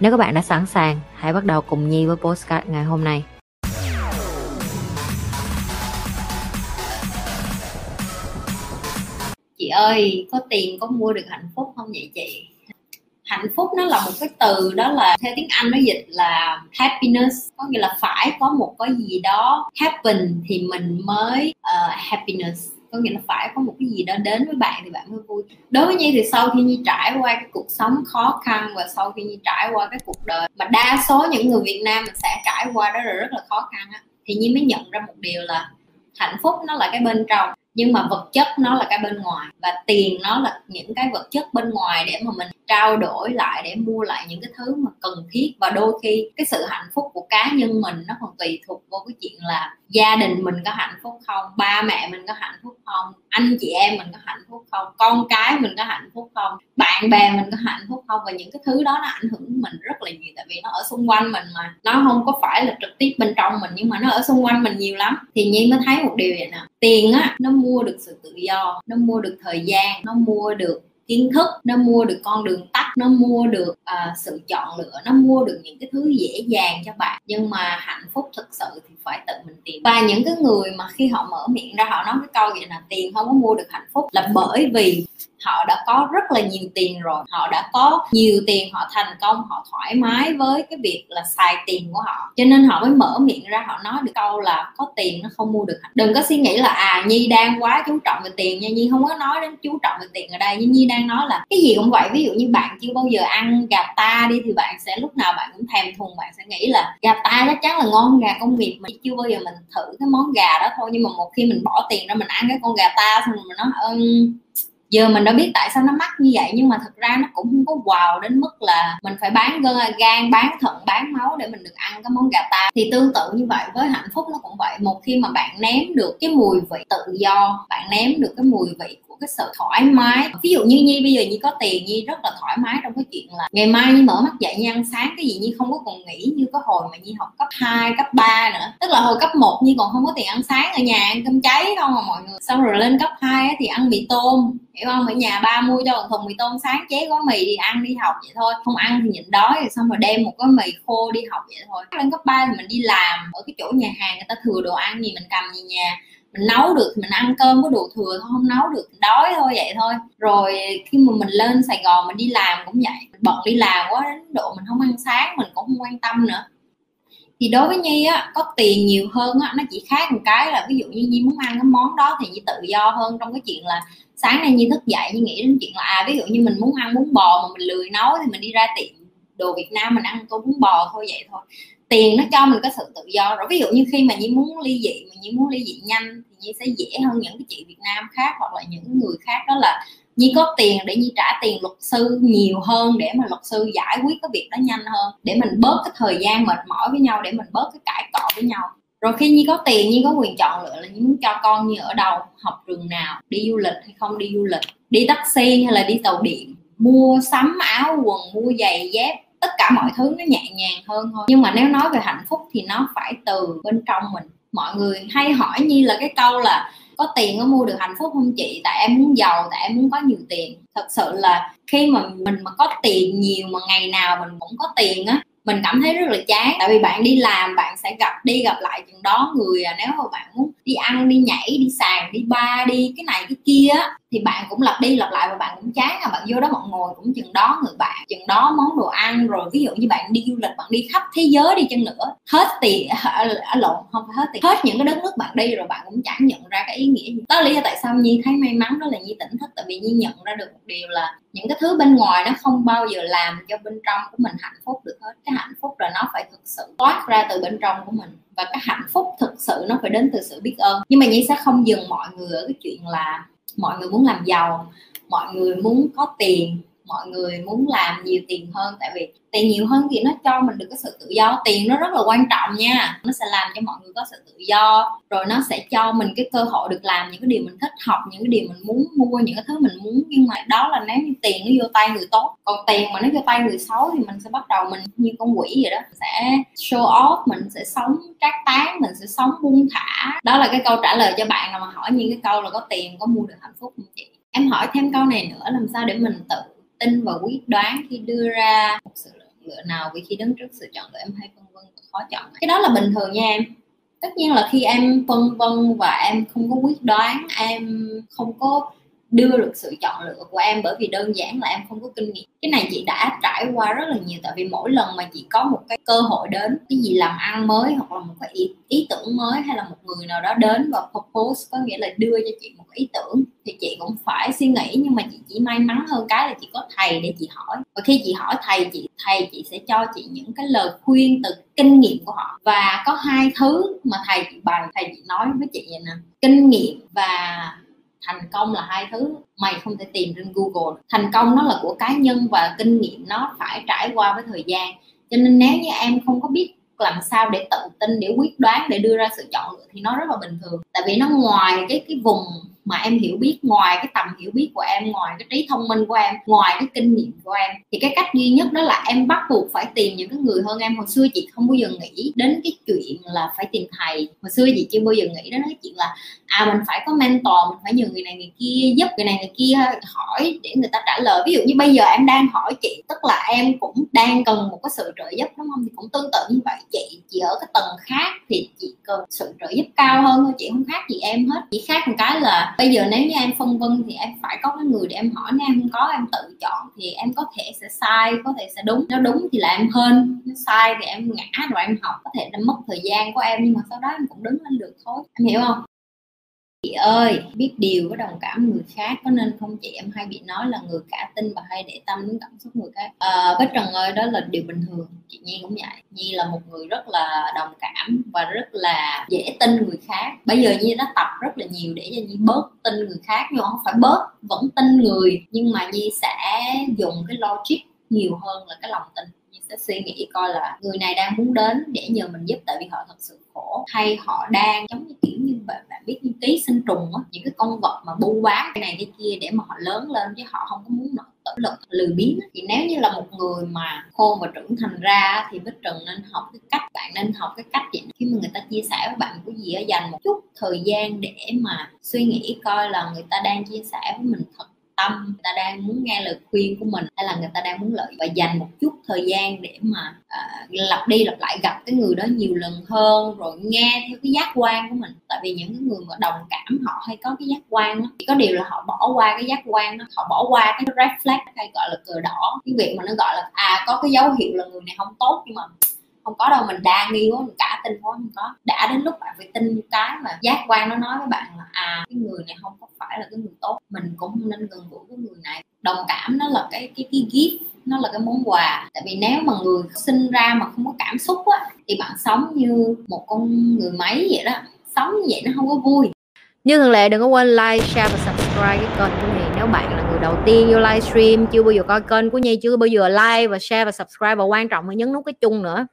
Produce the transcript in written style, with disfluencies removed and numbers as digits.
Nếu các bạn đã sẵn sàng, hãy bắt đầu cùng Nhi với podcast ngày hôm nay. Chị ơi, có tiền có mua được hạnh phúc không vậy chị? Hạnh phúc nó là một cái từ, đó là theo tiếng Anh nó dịch là happiness, có nghĩa là phải có một cái gì đó happen thì mình mới happiness, có nghĩa là phải có một cái gì đó đến với bạn thì bạn mới vui. Đối với Nhi thì sau khi Nhi trải qua cái cuộc sống khó khăn và sau khi Nhi trải qua cái cuộc đời mà đa số những người Việt Nam mình sẽ trải qua, đó là rất là khó khăn á, thì Nhi mới nhận ra một điều là hạnh phúc nó là cái bên trong, nhưng mà vật chất nó là cái bên ngoài, và tiền nó là những cái vật chất bên ngoài để mà mình trao đổi lại, để mua lại những cái thứ mà cần thiết. Và đôi khi cái sự hạnh phúc của cá nhân mình nó còn tùy thuộc vô cái chuyện là gia đình mình có hạnh phúc không, ba mẹ mình có hạnh phúc không, anh chị em mình có hạnh phúc không, con cái mình có hạnh phúc không, bạn bè mình có hạnh phúc không. Và những cái thứ đó nó ảnh hưởng mình rất là nhiều, tại vì nó ở xung quanh mình mà, nó không có phải là trực tiếp bên trong mình, nhưng mà nó ở xung quanh mình nhiều lắm. Thì Nhi mới thấy một điều vậy nè, tiền á, nó mua được sự tự do, nó mua được thời gian, nó mua được kiến thức, nó mua được con đường tắt, nó mua được sự chọn lựa, nó mua được những cái thứ dễ dàng cho bạn. Nhưng mà hạnh phúc thực sự thì phải tự mình tìm. Và những cái người mà khi họ mở miệng ra họ nói cái câu vậy là tiền không có mua được hạnh phúc là bởi vì họ đã có rất là nhiều tiền rồi, họ đã có nhiều tiền, họ thành công, họ thoải mái với cái việc là xài tiền của họ, cho nên họ mới mở miệng ra họ nói được câu là có tiền nó không mua được hạnh phúc. Đừng có suy nghĩ là Nhi đang quá chú trọng về tiền nha. Nhi không có nói đến chú trọng về tiền ở đây, nhưng Nhi đang nói là cái gì cũng vậy. Ví dụ như bạn chưa bao giờ ăn gà ta đi thì bạn sẽ lúc nào bạn cũng thèm thuồng, bạn sẽ nghĩ là gà ta chắc chắn là ngon, gà công nghiệp mình chưa bao giờ mình thử cái món gà đó thôi. Nhưng mà một khi mình bỏ tiền ra mình ăn cái con gà ta xong rồi mình nói giờ mình đã biết tại sao nó mắc như vậy, nhưng mà thật ra nó cũng không có wow đến mức là mình phải bán gan, bán thận, bán máu để mình được ăn cái món gà ta. Thì tương tự như vậy với hạnh phúc nó cũng vậy. Một khi mà bạn ném được cái mùi vị tự do, bạn ném được cái mùi vị của cái sự thoải mái. Ví dụ như Nhi bây giờ Nhi có tiền, Nhi rất là thoải mái trong cái chuyện là ngày mai Nhi mở mắt dậy Nhi ăn sáng cái gì Nhi không có còn nghĩ như cái hồi mà Nhi học cấp 2, cấp 3 nữa. Tức là hồi cấp 1 Nhi còn không có tiền ăn sáng, ở nhà ăn cơm cháy không mà mọi người. Xong rồi lên cấp 2 thì ăn mì tôm, hiểu không, ở nhà ba mua cho một thùng mì tôm, sáng chế gói mì đi ăn đi học vậy thôi, không ăn thì nhịn đói, xong rồi đem một gói mì khô đi học vậy thôi. Lên cấp 3 thì mình đi làm ở cái chỗ nhà hàng người ta thừa đồ ăn gì mình cầm về nhà, mình nấu được thì mình ăn cơm với đồ thừa thôi, không nấu được đói thôi vậy thôi. Rồi khi mà mình lên Sài Gòn mình đi làm cũng vậy, mình bận đi làm quá đến độ mình không ăn sáng, mình cũng không quan tâm nữa. Thì đối với Nhi á, có tiền nhiều hơn á, nó chỉ khác một cái là ví dụ như Nhi muốn ăn cái món đó thì Nhi tự do hơn trong cái chuyện là sáng nay Nhi thức dậy Nhi nghĩ đến chuyện là ví dụ như mình muốn ăn bún bò mà mình lười nấu thì mình đi ra tiệm đồ Việt Nam mình ăn tô bún bò thôi vậy thôi. Tiền nó cho mình cái sự tự do rồi. Ví dụ như khi mà Nhi muốn ly dị, mà Nhi muốn ly dị nhanh thì Nhi sẽ dễ hơn những cái chị Việt Nam khác hoặc là những người khác, đó là Nhi có tiền để Nhi trả tiền luật sư nhiều hơn để mà luật sư giải quyết cái việc đó nhanh hơn, để mình bớt cái thời gian mệt mỏi với nhau, để mình bớt cái cãi cọ với nhau. Rồi khi Nhi có tiền, Nhi có quyền chọn lựa là Nhi muốn cho con Nhi ở đâu, học trường nào, đi du lịch hay không đi du lịch, đi taxi hay là đi tàu điện, mua sắm áo quần, mua giày dép, tất cả mọi thứ nó nhẹ nhàng hơn thôi. Nhưng mà nếu nói về hạnh phúc thì nó phải từ bên trong mình. Mọi người hay hỏi Nhi là cái câu là có tiền có mua được hạnh phúc không chị, tại em muốn giàu, tại em muốn có nhiều tiền. Thật sự là khi mà mình mà có tiền nhiều mà ngày nào mình cũng có tiền á, mình cảm thấy rất là chán. Tại vì bạn đi làm bạn sẽ gặp lại chừng đó người, nếu mà bạn muốn đi ăn, đi nhảy, đi sàn, đi bar, đi cái này cái kia á, thì bạn cũng lặp đi lặp lại và bạn cũng chán. Bạn vô đó bạn ngồi cũng chừng đó người bạn, chừng đó món đồ ăn. Rồi ví dụ như bạn đi du lịch, bạn đi khắp thế giới đi chăng nữa, hết những cái đất nước bạn đi rồi bạn cũng chẳng nhận ra cái ý nghĩa gì. Đó lý do tại sao Nhi thấy may mắn, đó là Nhi tỉnh thức, tại vì Nhi nhận ra được một điều là những cái thứ bên ngoài nó không bao giờ làm cho bên trong của mình hạnh phúc được hết. Cái hạnh phúc là nó phải thực sự toát ra từ bên trong của mình, và cái hạnh phúc thực sự nó phải đến từ sự biết ơn. Nhưng mà Nhi sẽ không dừng mọi người ở cái chuyện là mọi người muốn làm giàu, mọi người muốn có tiền, mọi người muốn làm nhiều tiền hơn, tại vì tiền nhiều hơn thì nó cho mình được cái sự tự do. Tiền nó rất là quan trọng nha, nó sẽ làm cho mọi người có sự tự do, rồi nó sẽ cho mình cái cơ hội được làm những cái điều mình thích, học những cái điều mình muốn, mua những cái thứ mình muốn. Nhưng mà đó là nếu như tiền nó vô tay người tốt, còn tiền mà nó vô tay người xấu thì mình sẽ bắt đầu mình như con quỷ vậy đó, mình sẽ show off, mình sẽ sống trác táng, mình sẽ sống buông thả. Đó là cái câu trả lời cho bạn nào mà hỏi những cái câu là có tiền có mua được hạnh phúc không chị. Em hỏi thêm câu này nữa, làm sao để mình tự tin và quyết đoán khi đưa ra một sự lựa nào vì khi đứng trước sự chọn lựa em hay phân vân và khó chọn? Cái đó là bình thường nha em. Tất nhiên là khi em phân vân và em không có quyết đoán, em không có đưa được sự chọn lựa của em, bởi vì đơn giản là em không có kinh nghiệm. Cái này chị đã trải qua rất là nhiều, tại vì mỗi lần mà chị có một cái cơ hội đến, cái gì làm ăn mới hoặc là một cái ý tưởng mới, hay là một người nào đó đến và propose, có nghĩa là đưa cho chị một ý tưởng, thì chị cũng phải suy nghĩ. Nhưng mà chị chỉ may mắn hơn cái là chị có thầy để chị hỏi, và khi chị hỏi thầy chị sẽ cho chị những cái lời khuyên từ kinh nghiệm của họ. Và có hai thứ mà thầy chị nói với chị vậy nè: kinh nghiệm và thành công là hai thứ mày không thể tìm trên Google. Thành công nó là của cá nhân, và kinh nghiệm nó phải trải qua với thời gian. Cho nên nếu như em không có biết làm sao để tự tin, để quyết đoán, để đưa ra sự chọn lựa thì nó rất là bình thường. Tại vì nó ngoài cái vùng mà em hiểu biết, ngoài cái tầm hiểu biết của em, ngoài cái trí thông minh của em, ngoài cái kinh nghiệm của em, thì cái cách duy nhất đó là em bắt buộc phải tìm những cái người hơn em. Hồi xưa chị không bao giờ nghĩ đến cái chuyện là phải tìm thầy, hồi xưa chị chưa bao giờ nghĩ đến cái chuyện là mình phải có mentor, mình phải nhờ người này người kia giúp, người này người kia hỏi để người ta trả lời. Ví dụ như bây giờ em đang hỏi chị, tức là em cũng đang cần một cái sự trợ giúp, đúng không? Thì cũng tương tự như vậy, chị ở cái tầng khác thì chị cần sự trợ giúp cao hơn thôi, chị không khác gì em hết. Chỉ khác một cái là bây giờ nếu như em phân vân thì em phải có cái người để em hỏi, nếu em không có em tự chọn thì em có thể sẽ sai, có thể sẽ đúng. Nếu đúng thì là em hên, nếu sai thì em ngã rồi em học, có thể là mất thời gian của em nhưng mà sau đó em cũng đứng lên được thôi, em hiểu không? Chị ơi, biết điều với đồng cảm người khác có nên không chị? Em hay bị nói là người cả tin và hay để tâm đến cảm xúc người khác. Bích Trần ơi, đó là điều bình thường, chị Nhi cũng vậy. Nhi là một người rất là đồng cảm và rất là dễ tin người khác. Bây giờ Nhi đã tập rất là nhiều để cho Nhi bớt tin người khác, nhưng không phải bớt, vẫn tin người, nhưng mà Nhi sẽ dùng cái logic nhiều hơn là cái lòng tin. Sẽ suy nghĩ coi là người này đang muốn đến để nhờ mình giúp tại vì họ thật sự khổ, hay họ đang giống như kiểu như bạn biết như ký sinh trùng á, những cái con vật mà bu bám cái này cái kia để mà họ lớn lên chứ họ không có muốn nỗ lực lười biếng. Thì nếu như là một người mà khôn và trưởng thành ra thì Bích Trần nên học cái cách, bạn nên học cái cách vậy. Khi mà người ta chia sẻ với bạn cái gì á, dành một chút thời gian để mà suy nghĩ coi là người ta đang chia sẻ với mình thật tâm, người ta đang muốn nghe lời khuyên của mình hay là người ta đang muốn lợi, và dành một chút thời gian để mà lặp đi lặp lại gặp cái người đó nhiều lần hơn, rồi nghe theo cái giác quan của mình. Tại vì những cái người mà đồng cảm họ hay có cái giác quan đó. Chỉ có điều là họ bỏ qua cái giác quan đó, họ bỏ qua cái red flag hay gọi là cờ đỏ, cái việc mà nó gọi là có cái dấu hiệu là người này không tốt nhưng mà không có đâu, mình đa nghi quá, mình cả tin quá, không có. Đã đến lúc bạn phải tin cái mà giác quan nó nói với bạn là cái người này không có phải là cái người tốt, mình cũng không nên gần gũi với người này. Đồng cảm nó là cái gift, nó là cái món quà. Tại vì nếu mà người sinh ra mà không có cảm xúc á thì bạn sống như một con người máy vậy đó, sống như vậy nó không có vui. Như thường lệ đừng có quên like, share và subscribe cái kênh của Nhi. Nếu bạn là người đầu tiên vô livestream, chưa bao giờ coi kênh của Nhi, chưa bao giờ like và share và subscribe, và quan trọng là nhấn nút cái chuông nữa.